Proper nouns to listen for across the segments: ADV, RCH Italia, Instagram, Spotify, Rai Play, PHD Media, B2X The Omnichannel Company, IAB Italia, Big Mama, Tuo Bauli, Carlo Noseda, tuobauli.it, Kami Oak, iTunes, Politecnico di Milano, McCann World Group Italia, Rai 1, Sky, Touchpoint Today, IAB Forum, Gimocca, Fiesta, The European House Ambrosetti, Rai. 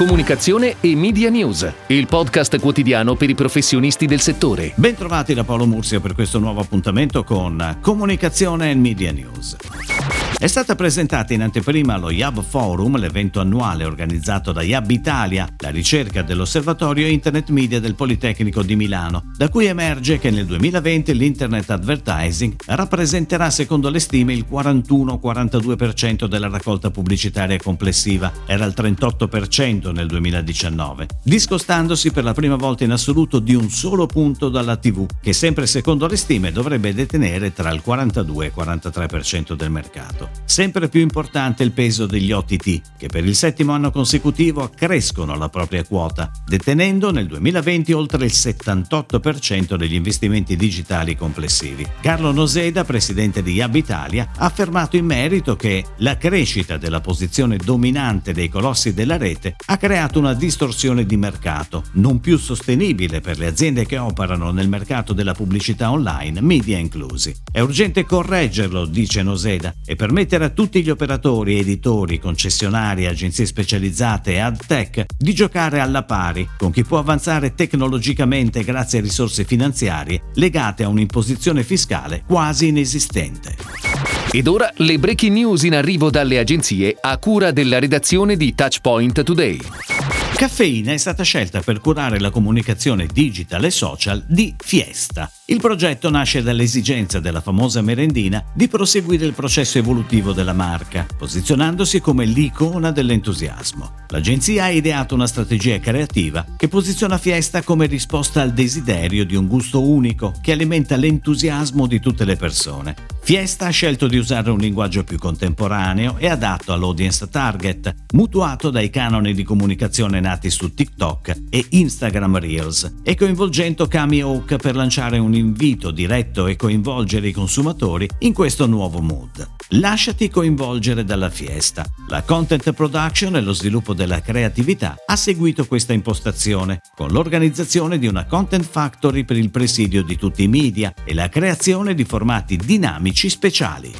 comunicazione e media news, il podcast quotidiano per i professionisti del settore. Bentrovati da Paolo Murzio per questo nuovo appuntamento con comunicazione e media news. È stata presentata in anteprima allo IAB Forum, l'evento annuale organizzato da IAB Italia, la ricerca dell'osservatorio Internet Media del Politecnico di Milano, da cui emerge che nel 2020 l'Internet Advertising rappresenterà secondo le stime il 41-42% della raccolta pubblicitaria complessiva, era il 38% nel 2019, discostandosi per la prima volta in assoluto di un solo punto dalla TV, che sempre secondo le stime dovrebbe detenere tra il 42 e il 43% del mercato. Sempre più importante il peso degli OTT, che per il settimo anno consecutivo accrescono la propria quota, detenendo nel 2020 oltre il 78% degli investimenti digitali complessivi. Carlo Noseda, presidente di IAB Italia, ha affermato in merito che la crescita della posizione dominante dei colossi della rete ha creato una distorsione di mercato, non più sostenibile per le aziende che operano nel mercato della pubblicità online, media inclusi. È urgente correggerlo, dice Noseda, e per permettere a tutti gli operatori, editori, concessionari, agenzie specializzate e ad tech di giocare alla pari con chi può avanzare tecnologicamente grazie a risorse finanziarie legate a un'imposizione fiscale quasi inesistente. Ed ora le breaking news in arrivo dalle agenzie a cura della redazione di Touchpoint Today. Caffeina è stata scelta per curare la comunicazione digital e social di Fiesta. Il progetto nasce dall'esigenza della famosa merendina di proseguire il processo evolutivo della marca, posizionandosi come l'icona dell'entusiasmo. L'agenzia ha ideato una strategia creativa che posiziona Fiesta come risposta al desiderio di un gusto unico che alimenta l'entusiasmo di tutte le persone. Fiesta ha scelto di usare un linguaggio più contemporaneo e adatto all'audience target, mutuato dai canoni di comunicazione nati su TikTok e Instagram Reels, e coinvolgendo Kami Oak per lanciare un invito diretto e coinvolgere i consumatori in questo nuovo mood. Lasciati coinvolgere dalla Fiesta. La content production e lo sviluppo della creatività ha seguito questa impostazione, con l'organizzazione di una content factory per il presidio di tutti i media e la creazione di formati dinamici speciali.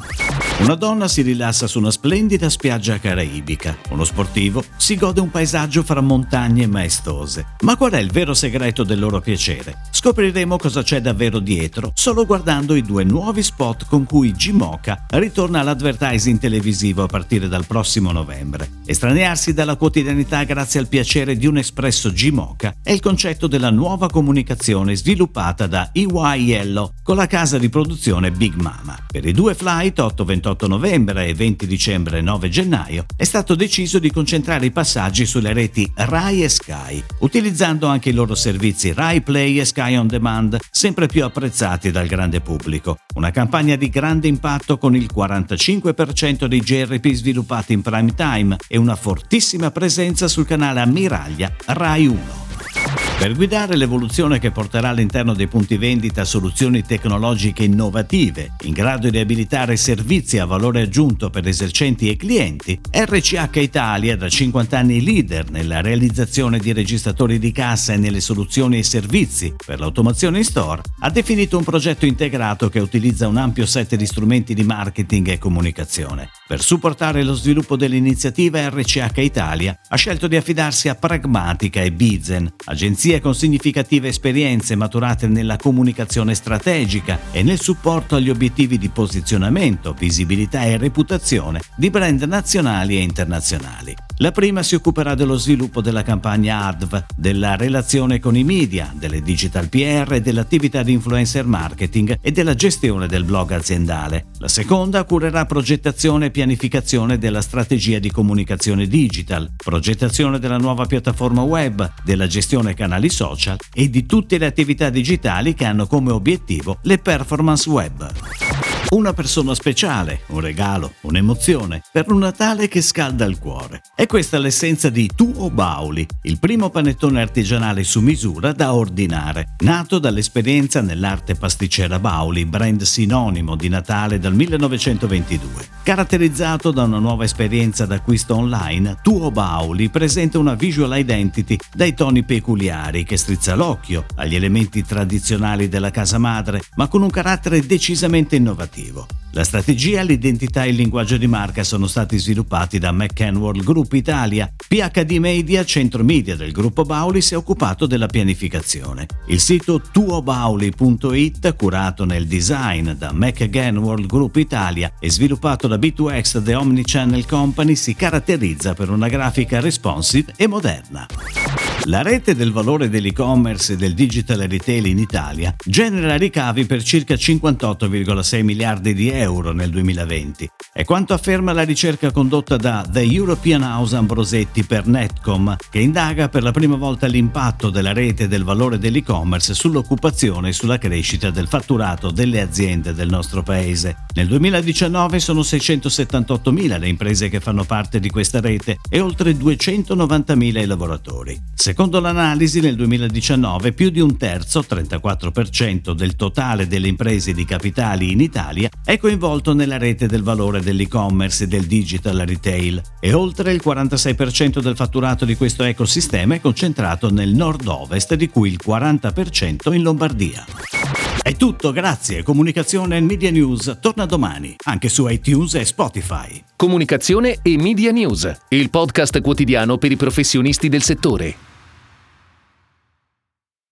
Una donna si rilassa su una splendida spiaggia caraibica. Uno sportivo si gode un paesaggio fra montagne maestose. Ma qual è il vero segreto del loro piacere? Scopriremo cosa c'è davvero dietro solo guardando i due nuovi spot con cui Gimocca ritorna all'advertising televisivo a partire dal prossimo novembre. Estranearsi dalla quotidianità grazie al piacere di un espresso Gimocca è il concetto della nuova comunicazione sviluppata da EY Yellow con la casa di produzione Big Mama. Per i due flight 8-28 novembre e 20 dicembre e 9 gennaio è stato deciso di concentrare i passaggi sulle reti Rai e Sky, utilizzando anche i loro servizi Rai Play e Sky On Demand, sempre più apprezzati dal grande pubblico. Una campagna di grande impatto con il 45% dei GRP sviluppati in prime time e una fortissima presenza sul canale ammiraglia Rai 1. Per guidare l'evoluzione che porterà all'interno dei punti vendita soluzioni tecnologiche innovative, in grado di abilitare servizi a valore aggiunto per esercenti e clienti, RCH Italia, da 50 anni leader nella realizzazione di registratori di cassa e nelle soluzioni e servizi per l'automazione in store, ha definito un progetto integrato che utilizza un ampio set di strumenti di marketing e comunicazione. Per supportare lo sviluppo dell'iniziativa, RCH Italia ha scelto di affidarsi a Pragmatica e Bizen, agenzie con significative esperienze maturate nella comunicazione strategica e nel supporto agli obiettivi di posizionamento, visibilità e reputazione di brand nazionali e internazionali. La prima si occuperà dello sviluppo della campagna ADV, della relazione con i media, delle digital PR, dell'attività di influencer marketing e della gestione del blog aziendale. La seconda curerà progettazione e pianificazione della strategia di comunicazione digital, progettazione della nuova piattaforma web, della gestione canale social e di tutte le attività digitali che hanno come obiettivo le performance web. Una persona speciale, un regalo, un'emozione, per un Natale che scalda il cuore. E questa è l'essenza di Tuo Bauli, il primo panettone artigianale su misura da ordinare. Nato dall'esperienza nell'arte pasticcera Bauli, brand sinonimo di Natale dal 1922. Caratterizzato da una nuova esperienza d'acquisto online, Tuo Bauli presenta una visual identity dai toni peculiari che strizza l'occhio agli elementi tradizionali della casa madre, ma con un carattere decisamente innovativo. comunicativo. La strategia, l'identità e il linguaggio di marca sono stati sviluppati da McCann World Group Italia. PHD Media, centro media del gruppo Bauli, si è occupato della pianificazione. Il sito tuobauli.it, curato nel design da McCann World Group Italia e sviluppato da B2X The Omnichannel Company, si caratterizza per una grafica responsive e moderna. La rete del valore dell'e-commerce e del digital retail in Italia genera ricavi per circa 58,6 miliardi di euro nel 2020. È quanto afferma la ricerca condotta da The European House Ambrosetti per Netcom, che indaga per la prima volta l'impatto della rete del valore dell'e-commerce sull'occupazione e sulla crescita del fatturato delle aziende del nostro paese. Nel 2019 sono 678.000 le imprese che fanno parte di questa rete e oltre 290.000 i lavoratori. Secondo l'analisi, nel 2019 più di un terzo, 34%, del totale delle imprese di capitali in Italia è coinvolto nella rete del valore dell'e-commerce e del digital retail e oltre il 46% del fatturato di questo ecosistema è concentrato nel nord-ovest, di cui il 40% in Lombardia. È tutto, grazie. Comunicazione e Media News torna domani, anche su iTunes e Spotify. Comunicazione e Media News, il podcast quotidiano per i professionisti del settore.